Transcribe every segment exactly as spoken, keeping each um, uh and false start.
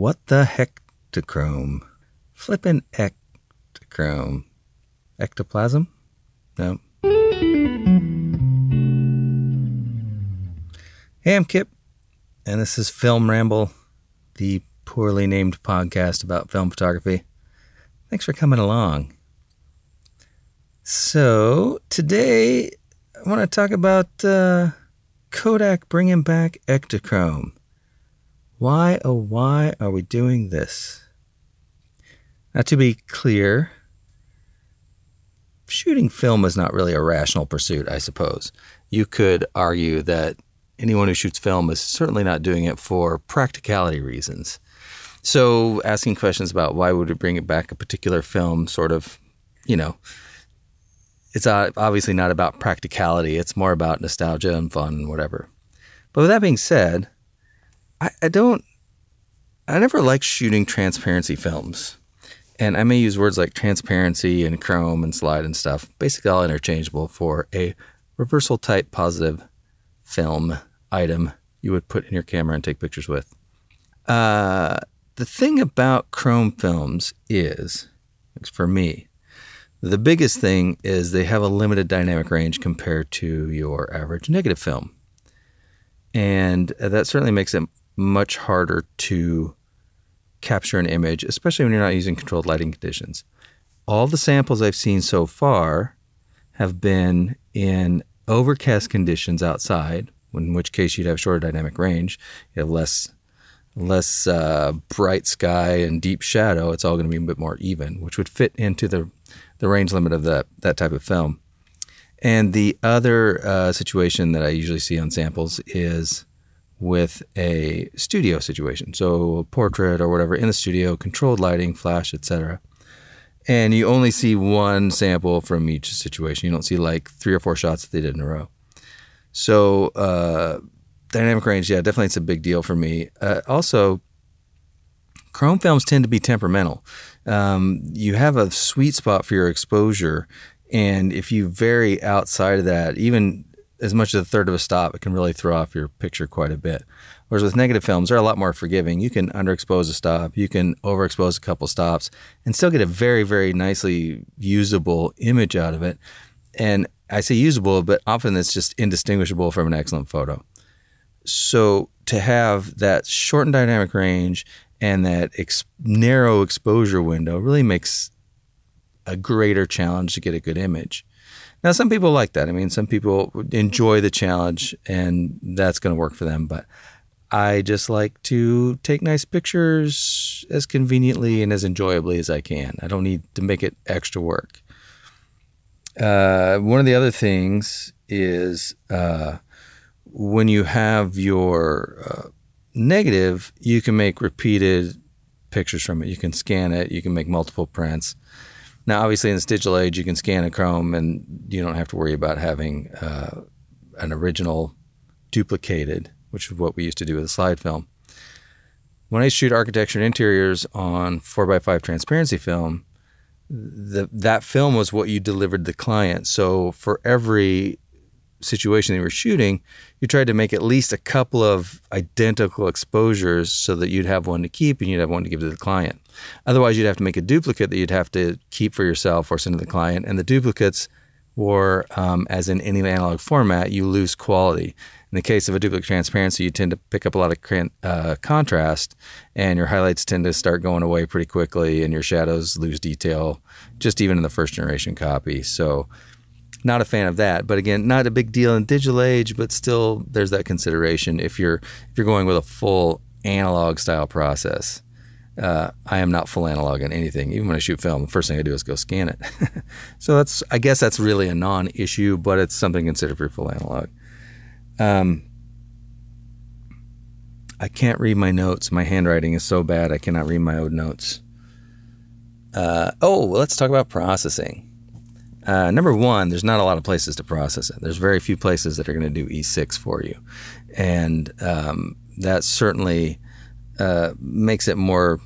What the Ektachrome? Flippin' Ektachrome. Ectoplasm? No. Hey, I'm Kip, and this is Film Ramble, the poorly named podcast about film photography. Thanks for coming along. So, today I want to talk about uh, Kodak bringing back Ektachrome. Why, oh why, are we doing this? Now, to be clear, shooting film is not really a rational pursuit, I suppose. You could argue that anyone who shoots film is certainly not doing it for practicality reasons. So asking questions about why would we bring it back a particular film sort of, you know, it's obviously not about practicality. It's more about nostalgia and fun and whatever. But with that being said, I, I don't, I never liked shooting transparency films. And I may use words like transparency and chrome and slide and stuff, basically all interchangeable for a reversal type positive film item you would put in your camera and take pictures with. Uh, the thing about chrome films is, for me, the biggest thing is they have a limited dynamic range compared to your average negative film. And that certainly makes it much harder to capture an image, especially when you're not using controlled lighting conditions. All the samples I've seen so far have been in overcast conditions outside, in which case you'd have shorter dynamic range. You have less less uh, bright sky and deep shadow. It's all going to be a bit more even, which would fit into the, the range limit of that, that type of film. And the other uh, situation that I usually see on samples is with a studio situation. So a portrait or whatever in the studio, controlled lighting, flash, et cetera. And you only see one sample from each situation. You don't see like three or four shots that they did in a row. So uh, dynamic range, yeah, definitely it's a big deal for me. Uh, also, chrome films tend to be temperamental. Um, you have a sweet spot for your exposure. And if you vary outside of that, even as much as a third of a stop, it can really throw off your picture quite a bit. Whereas with negative films, they're a lot more forgiving. You can underexpose a stop, you can overexpose a couple stops, and still get a very, very nicely usable image out of it. And I say usable, but often it's just indistinguishable from an excellent photo. So to have that shortened dynamic range and that ex- narrow exposure window really makes a greater challenge to get a good image. Now, some people like that. I mean, some people enjoy the challenge and that's going to work for them, but I just like to take nice pictures as conveniently and as enjoyably as I can. I don't need to make it extra work. Uh, one of the other things is uh, when you have your uh, negative, you can make repeated pictures from it. You can scan it, you can make multiple prints. Now, obviously, in this digital age, you can scan a chrome and you don't have to worry about having uh, an original duplicated, which is what we used to do with a slide film. When I shoot architecture and interiors on four by five transparency film, the, that film was what you delivered the client. So for every situation they were shooting, you tried to make at least a couple of identical exposures so that you'd have one to keep and you'd have one to give to the client. Otherwise, you'd have to make a duplicate that you'd have to keep for yourself or send to the client. And the duplicates were, um, as in any analog format, you lose quality. In the case of a duplicate transparency, you tend to pick up a lot of uh, contrast, and your highlights tend to start going away pretty quickly, and your shadows lose detail, just even in the first generation copy. So not a fan of that, but again, not a big deal in digital age, but still there's that consideration if you're if you're going with a full analog style process. Uh, I am not full analog in anything. Even when I shoot film, the first thing I do is go scan it. So that's I guess that's really a non-issue, but it's something considered for full analog. Um, I can't read my notes. My handwriting is so bad I cannot read my own notes. Uh, oh, well, let's talk about processing. Uh, number one, there's not a lot of places to process it. There's very few places that are going to do E six for you. And um, that certainly uh, makes it more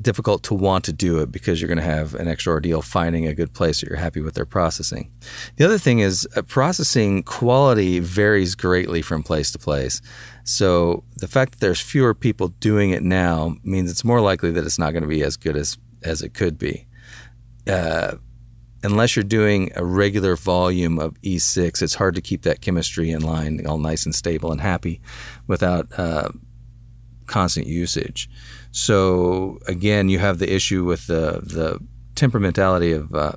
difficult to want to do it because you're going to have an extra ordeal finding a good place that you're happy with their processing. The other thing is uh, processing quality varies greatly from place to place. So the fact that there's fewer people doing it now means it's more likely that it's not going to be as good as, as it could be. Uh, unless you're doing a regular volume of E six, it's hard to keep that chemistry in line, all nice and stable and happy without uh, constant usage. So again, you have the issue with the the temperamentality of uh,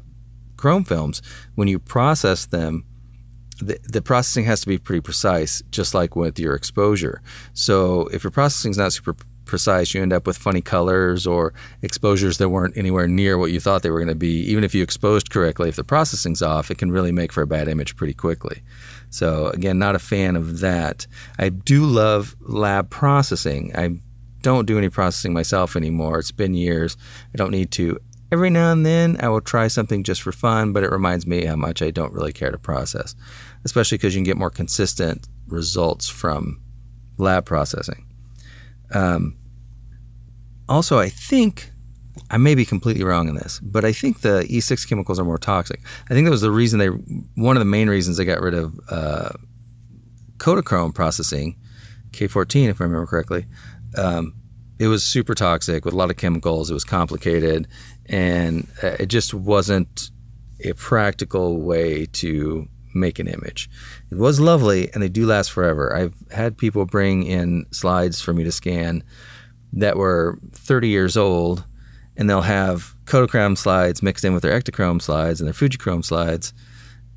chrome films. When you process them, the, the processing has to be pretty precise, just like with your exposure. So if your processing is not super precise, you end up with funny colors or exposures that weren't anywhere near what you thought they were going to be. Even if you exposed correctly, if the processing's off, it can really make for a bad image pretty quickly. So again, not a fan of that. I do love lab processing. I don't do any processing myself anymore. It's been years. I don't need to. Every now and then I will try something just for fun, but it reminds me how much I don't really care to process, especially because you can get more consistent results from lab processing. Um, also, I think, I may be completely wrong in this, but I think the E six chemicals are more toxic. I think that was the reason they, one of the main reasons they got rid of uh, Kodachrome processing, K fourteen if I remember correctly. Um, it was super toxic with a lot of chemicals. It was complicated, and it just wasn't a practical way to make an image. It was lovely, and they do last forever. I've had people bring in slides for me to scan that were thirty years old, and they'll have Kodachrome slides mixed in with their Ektachrome slides and their Fujichrome slides,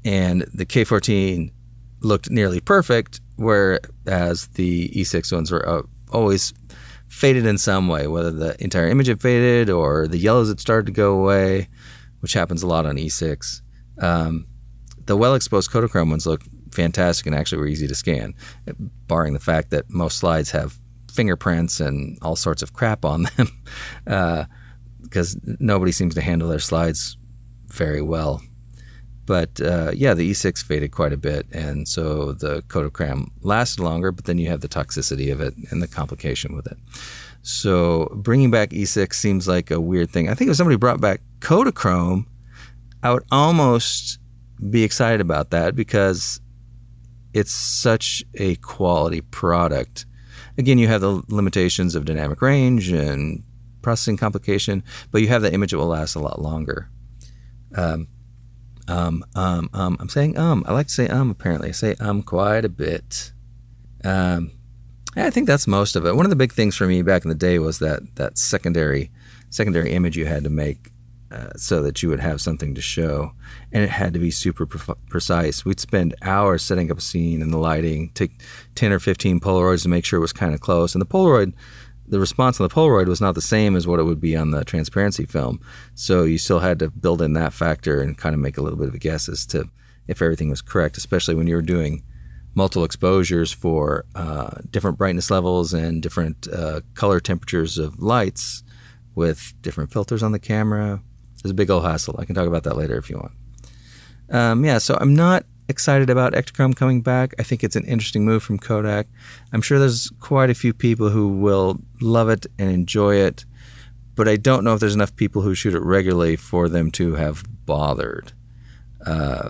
and the K fourteen looked nearly perfect, whereas the E six ones were uh, always faded in some way, whether the entire image had faded or the yellows had started to go away, which happens a lot on E six. Um, the well-exposed Kodachrome ones look fantastic and actually were easy to scan, barring the fact that most slides have fingerprints and all sorts of crap on them, uh, because nobody seems to handle their slides very well. But uh, yeah, the E six faded quite a bit, and so the Kodachrome lasted longer, but then you have the toxicity of it and the complication with it. So bringing back E six seems like a weird thing. I think if somebody brought back Kodachrome, I would almost be excited about that because it's such a quality product. Again, you have the limitations of dynamic range and processing complication, but you have the image that will last a lot longer. Um, Um, um, um, I'm saying um. I like to say um, apparently. I say um quite a bit. Um, I think that's most of it. One of the big things for me back in the day was that that secondary secondary image you had to make uh, so that you would have something to show. And it had to be super pre- precise. We'd spend hours setting up a scene and the lighting, take ten or fifteen Polaroids to make sure it was kind of close. And the Polaroid... the response on the Polaroid was not the same as what it would be on the transparency film. So you still had to build in that factor and kind of make a little bit of a guess as to if everything was correct, especially when you were doing multiple exposures for uh, different brightness levels and different uh, color temperatures of lights with different filters on the camera. It was a big old hassle. I can talk about that later if you want. Um, yeah, so I'm not excited about Ektachrome coming back. I think it's an interesting move from Kodak. I'm sure there's quite a few people who will love it and enjoy it, but I don't know if there's enough people who shoot it regularly for them to have bothered. Uh,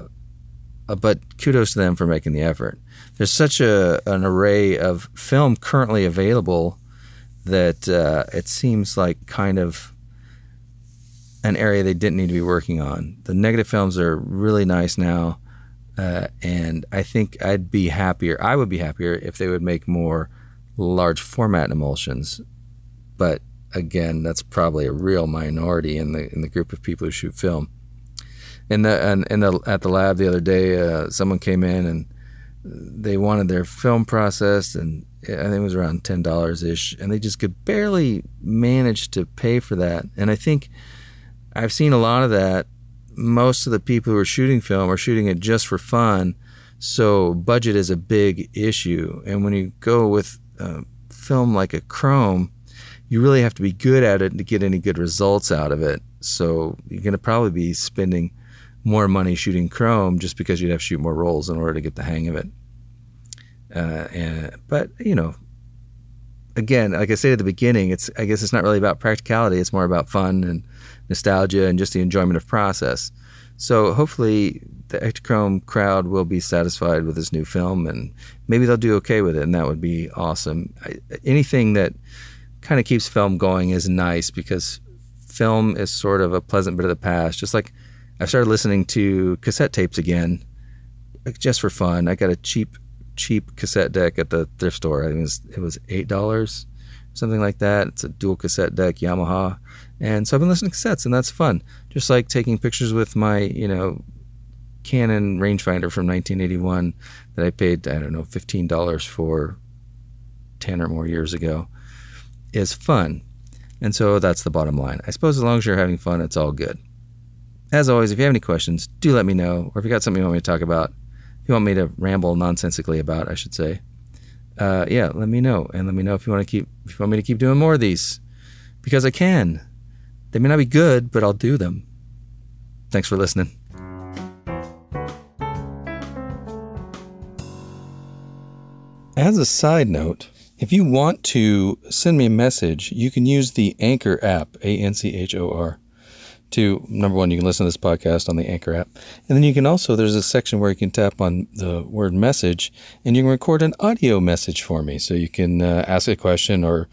but kudos to them for making the effort. There's such a an array of film currently available that uh, it seems like kind of an area they didn't need to be working on. The negative films are really nice now. Uh, and I think I'd be happier, I would be happier if they would make more large format emulsions. But again, that's probably a real minority in the in the group of people who shoot film. In the, in, in the at the lab the other day, uh, someone came in and they wanted their film processed, and I think it was around ten dollars ish, and they just could barely manage to pay for that. And I think I've seen a lot of that. Most of the people who are shooting film are shooting it just for fun, so budget is a big issue. And when you go with uh, film like a chrome, you really have to be good at it to get any good results out of it. So you're going to probably be spending more money shooting chrome just because you'd have to shoot more rolls in order to get the hang of it. Uh, and, but, you know, again, like I said at the beginning, it's I guess it's not really about practicality. It's more about fun and nostalgia and just the enjoyment of process. So hopefully the Ektachrome crowd will be satisfied with this new film, and maybe they'll do okay with it, and that would be awesome. I, anything that kind of keeps film going is nice, because film is sort of a pleasant bit of the past. Just like I started listening to cassette tapes again, just for fun. I got a cheap, cheap cassette deck at the thrift store. I think it was, it was eight dollars, something like that. It's a dual cassette deck, Yamaha. And so I've been listening to cassettes, and that's fun. Just like taking pictures with my, you know, Canon rangefinder from nineteen eighty-one that I paid, I don't know, fifteen dollars for ten or more years ago is fun. And so that's the bottom line. I suppose as long as you're having fun, it's all good. As always, if you have any questions, do let me know. Or if you got something you want me to talk about, if you want me to ramble nonsensically about, I should say, uh, yeah, let me know. And let me know if you want to keep, if you want me to keep doing more of these, because I can. They may not be good, but I'll do them. Thanks for listening. As a side note, if you want to send me a message, you can use the Anchor app, A N C H O R, to, number one, you can listen to this podcast on the Anchor app. And then you can also, there's a section where you can tap on the word message, and you can record an audio message for me. So you can uh, ask a question or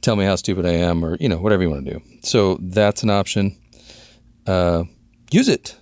tell me how stupid I am, or, you know, whatever you want to do. So that's an option. Uh, use it.